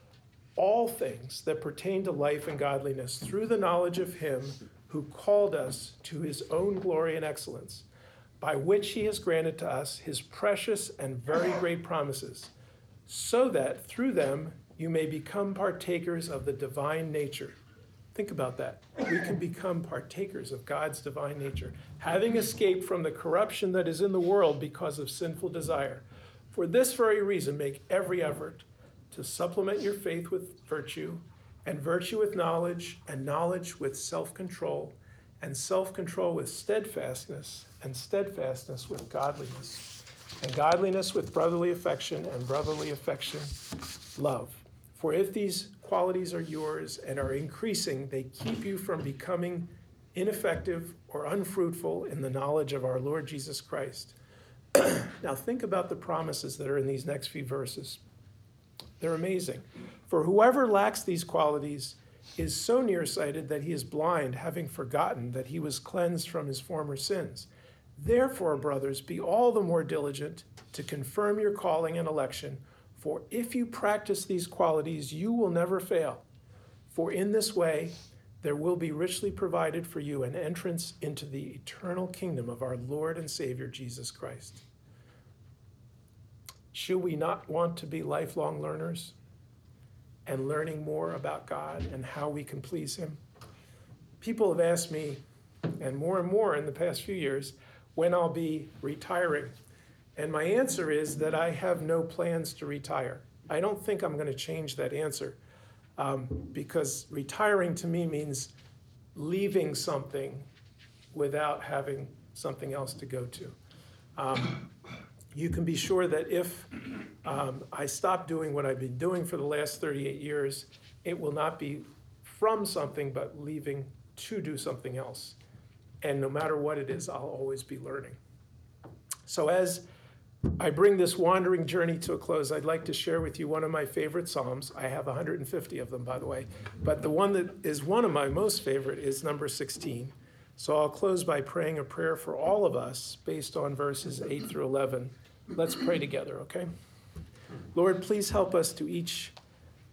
all things that pertain to life and godliness through the knowledge of him who called us to his own glory and excellence, by which he has granted to us his precious and very great promises, so that through them you may become partakers of the divine nature." Think about that. We can become partakers of God's divine nature, "having escaped from the corruption that is in the world because of sinful desire. For this very reason, make every effort to supplement your faith with virtue, and virtue with knowledge, and knowledge with self-control, and self-control with steadfastness, and steadfastness with godliness, and godliness with brotherly affection, and brotherly affection love. For if these qualities are yours and are increasing, they keep you from becoming ineffective or unfruitful in the knowledge of our Lord Jesus Christ." Now think about the promises that are in these next few verses. They're amazing. "For whoever lacks these qualities is so nearsighted that he is blind, having forgotten that he was cleansed from his former sins. Therefore, brothers, be all the more diligent to confirm your calling and election, for if you practice these qualities, you will never fail. For in this way, there will be richly provided for you an entrance into the eternal kingdom of our Lord and Savior, Jesus Christ." Should we not want to be lifelong learners and learning more about God and how we can please him? People have asked me, and more and more in the past few years, when I'll be retiring. And my answer is that I have no plans to retire. I don't think I'm going to change that answer, um, because retiring to me means leaving something without having something else to go to. Um, You can be sure that if um, I stop doing what I've been doing for the last thirty-eight years, it will not be from something, but leaving to do something else. And no matter what it is, I'll always be learning. So as I bring this wandering journey to a close, I'd like to share with you one of my favorite Psalms. I have one hundred fifty of them, by the way. But the one that is one of my most favorite is number sixteen. So I'll close by praying a prayer for all of us based on verses eight through eleven. Let's pray together, okay? Lord, please help us to each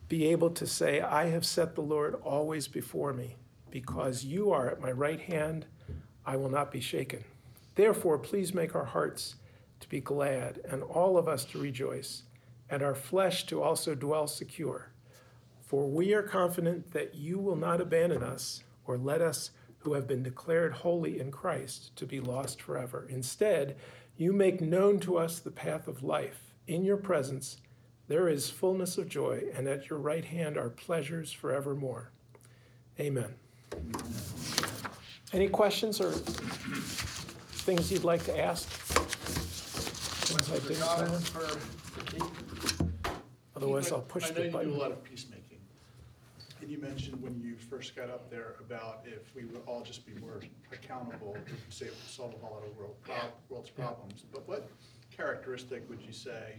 be able to say, I have set the Lord always before me. Because you are at my right hand, I will not be shaken. Therefore, please make our hearts to be glad and all of us to rejoice, and our flesh to also dwell secure. For we are confident that you will not abandon us or let us who have been declared holy in Christ to be lost forever. Instead, you make known to us the path of life. In your presence, there is fullness of joy, and at your right hand are pleasures forevermore. Amen. Any questions or things you'd like to ask? What's the comment for Keith? Otherwise, I'll push the button. I know you do a lot of peacemaking, and you mentioned when you first got up there about if we would all just be more accountable, say we solve a lot of world prob- world's problems. But what characteristic would you say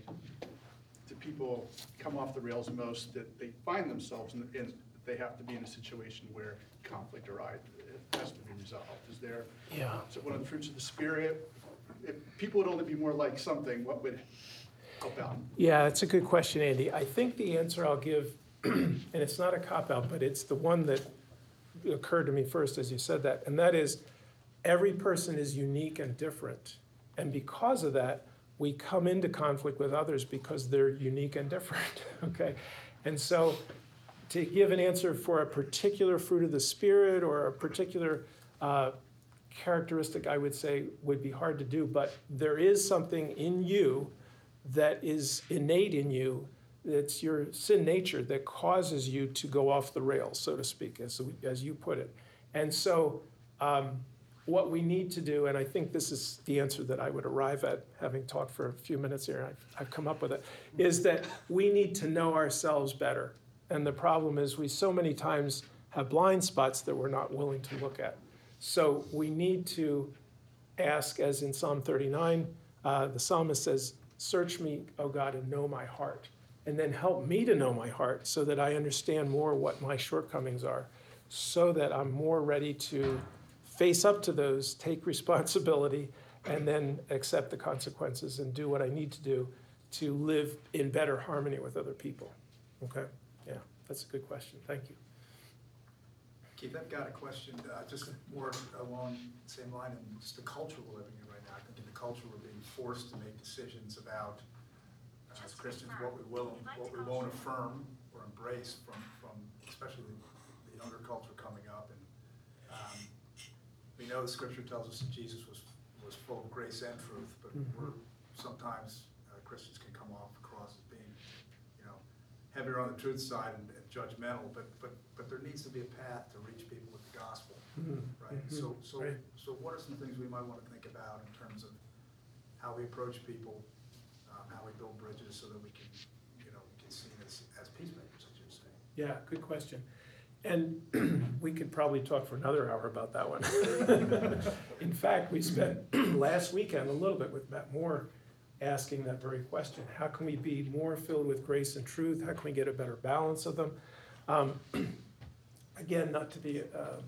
do people come off the rails most that they find themselves in? in They have to be in a situation where conflict arises. It has to be resolved. Is there? Yeah. So one of the fruits of the Spirit. If people would only be more like something, what would help out? Yeah, that's a good question, Andy. I think the answer I'll give, and it's not a cop out, but it's the one that occurred to me first as you said that, and that is, every person is unique and different, and because of that, we come into conflict with others because they're unique and different. Okay, and so. To give an answer for a particular fruit of the Spirit or a particular uh, characteristic, I would say would be hard to do, but there is something in you that is innate in you, that's your sin nature that causes you to go off the rails, so to speak, as, as you put it. And so um, what we need to do, and I think this is the answer that I would arrive at, having talked for a few minutes here, I've, I've come up with it, is that we need to know ourselves better. And the problem is we so many times have blind spots that we're not willing to look at. So we need to ask, as in Psalm thirty-nine, uh, the psalmist says, search me, O God, and know my heart. And then help me to know my heart so that I understand more what my shortcomings are, so that I'm more ready to face up to those, take responsibility, and then accept the consequences and do what I need to do to live in better harmony with other people. Okay? Yeah, that's a good question. Thank you. Keith, I've got a question, uh, just more along the same line, and just the culture we're living in right now. I think in the culture we're being forced to make decisions about, uh, as Christians, what we will and what we won't affirm or embrace from, from especially the, the younger culture coming up. And um, we know the Scripture tells us that Jesus was, was full of grace and truth, but mm-hmm. we're sometimes uh, Christians can come off the cross as being heavier on the truth side and, and judgmental, but, but but there needs to be a path to reach people with the gospel, mm-hmm. right? Mm-hmm. So so right. so what are some things we might want to think about in terms of how we approach people, um, how we build bridges, so that we can you know we can see this as peacemakers, as you're saying? Yeah, good question, and we could probably talk for another hour about that one. In fact, we spent last weekend a little bit with Matt Moore, asking that very question. How can we be more filled with grace and truth? How can we get a better balance of them? Um, again, not to be uh,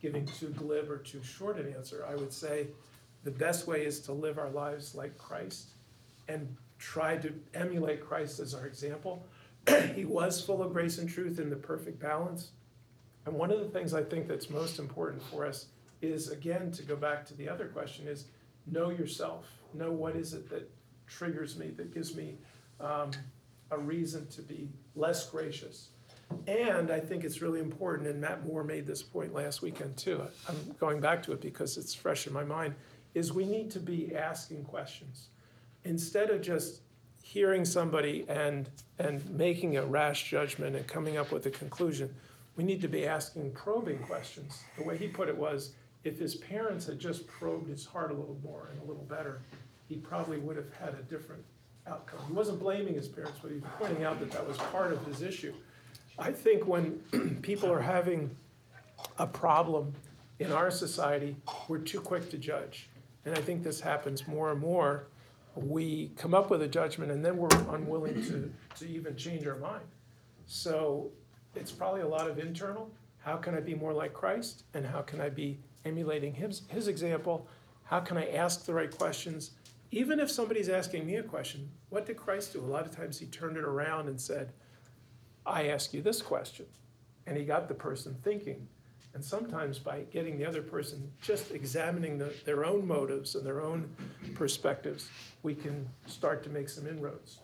giving too glib or too short an answer, I would say the best way is to live our lives like Christ and try to emulate Christ as our example. He was full of grace and truth in the perfect balance. And one of the things I think that's most important for us is, again, to go back to the other question, is know yourself. Know what is it that triggers me, that gives me um, a reason to be less gracious. And I think it's really important, and Matt Moore made this point last weekend too, I'm going back to it because it's fresh in my mind, is we need to be asking questions. Instead of just hearing somebody and, and making a rash judgment and coming up with a conclusion, we need to be asking probing questions. The way he put it was, if his parents had just probed his heart a little more and a little better, he probably would have had a different outcome. He wasn't blaming his parents, but he was pointing out that that was part of his issue. I think when people are having a problem in our society, we're too quick to judge. And I think this happens more and more. We come up with a judgment, and then we're unwilling to, to even change our mind. So it's probably a lot of internal. How can I be more like Christ? And how can I be emulating his, his example. How can I ask the right questions? Even if somebody's asking me a question, what did Christ do? A lot of times he turned it around and said, I ask you this question. And he got the person thinking. And sometimes by getting the other person just examining the, their own motives and their own perspectives, we can start to make some inroads.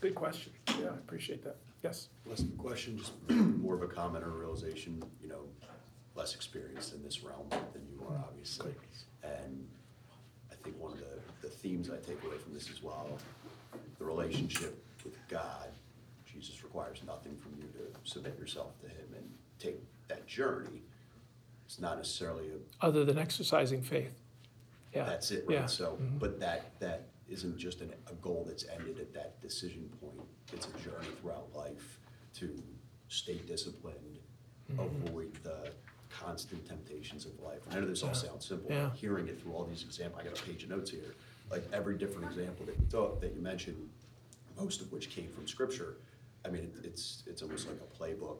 Good question. Yeah, I appreciate that. Yes? Less of a question, just more of a comment or realization, you know, less experience in this realm than you are, obviously. And I think one of the, the themes I take away from this as well, the relationship with God, Jesus requires nothing from you to submit yourself to him and take that journey. It's not necessarily a... Other than exercising faith. Yeah. That's it, right? Yeah. So, mm-hmm. But that that isn't just an, a goal that's ended at that decision point. It's a journey throughout life to stay disciplined, mm-hmm. avoid the constant temptations of life. I know this yeah. all sounds simple. Yeah. Hearing it through all these examples, I got a page of notes here. Like every different example that you thought that you mentioned, most of which came from Scripture. I mean, it, it's it's almost like a playbook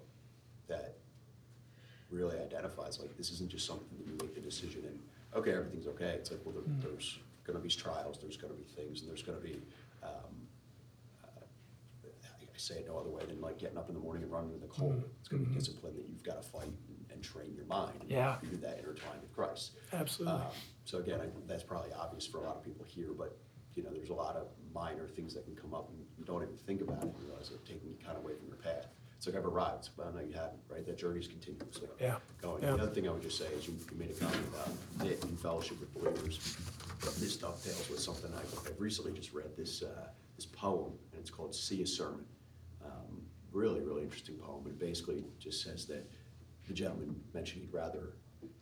that really identifies, like, this isn't just something that you make the decision and, okay, everything's okay. It's like, well, there, mm. there's going to be trials, there's going to be things, and there's going to be, um, uh, I say it no other way than, like, getting up in the morning and running in the cold. Mm. It's going to mm-hmm. be discipline that you've got to fight and, and train your mind. And yeah. You do that intertwined with Christ. Absolutely. Um, so, again, I, that's probably obvious for a lot of people here, but, you know, there's a lot of minor things that can come up, and you don't even think about it and realize they're taking you kind of away from your path. It's like I've arrived, but I know you haven't, right? That journey's continuous. So yeah. Going. Yeah. The other thing I would just say is you, you made a comment about knit in fellowship with believers. But this dovetails with something I, I've recently just read, this uh, this poem, and it's called See a Sermon. Um, really, really interesting poem. It basically just says that the gentleman mentioned he'd rather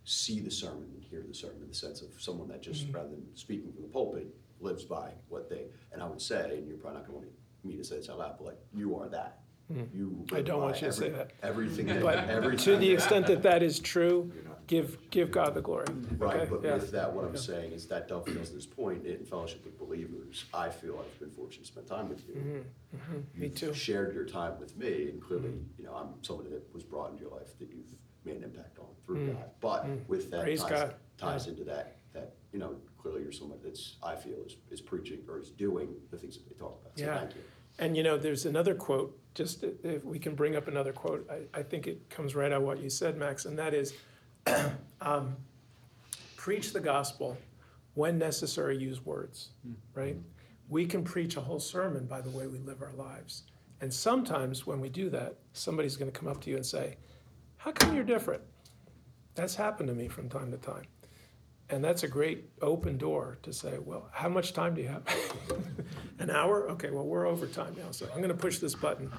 see the sermon than hear the sermon, in the sense of someone that just, mm-hmm. rather than speaking from the pulpit, lives by what they, and I would say, and you're probably not going to want me to say this out loud, but like, you are that. Mm. You I don't want you every, to say that. Everything, but everything. To the extent that that is true, give give God the glory. Right, okay? But yeah. with that, what I'm yeah. saying is that dovetails this point in fellowship with believers. I feel I've been fortunate to spend time with you. Mm-hmm. Mm-hmm. Me too. Shared your time with me, and clearly, mm-hmm. you know, I'm somebody that was brought into your life that you've made an impact on through mm-hmm. God. But mm-hmm. with that Praise ties, God. ties yeah. into that that you know. Clearly, you're someone that's, I feel, is, is preaching or is doing the things that they talk about. So yeah. Thank you. And, you know, there's another quote, just if we can bring up another quote, I, I think it comes right out of what you said, Max, and that is, um, preach the gospel, when necessary, use words, mm. right? We can preach a whole sermon by the way we live our lives. And sometimes when we do that, somebody's going to come up to you and say, how come you're different? That's happened to me from time to time. And that's a great open door to say, well, how much time do you have? An hour? Okay, well, we're over time now, so I'm going to push this button.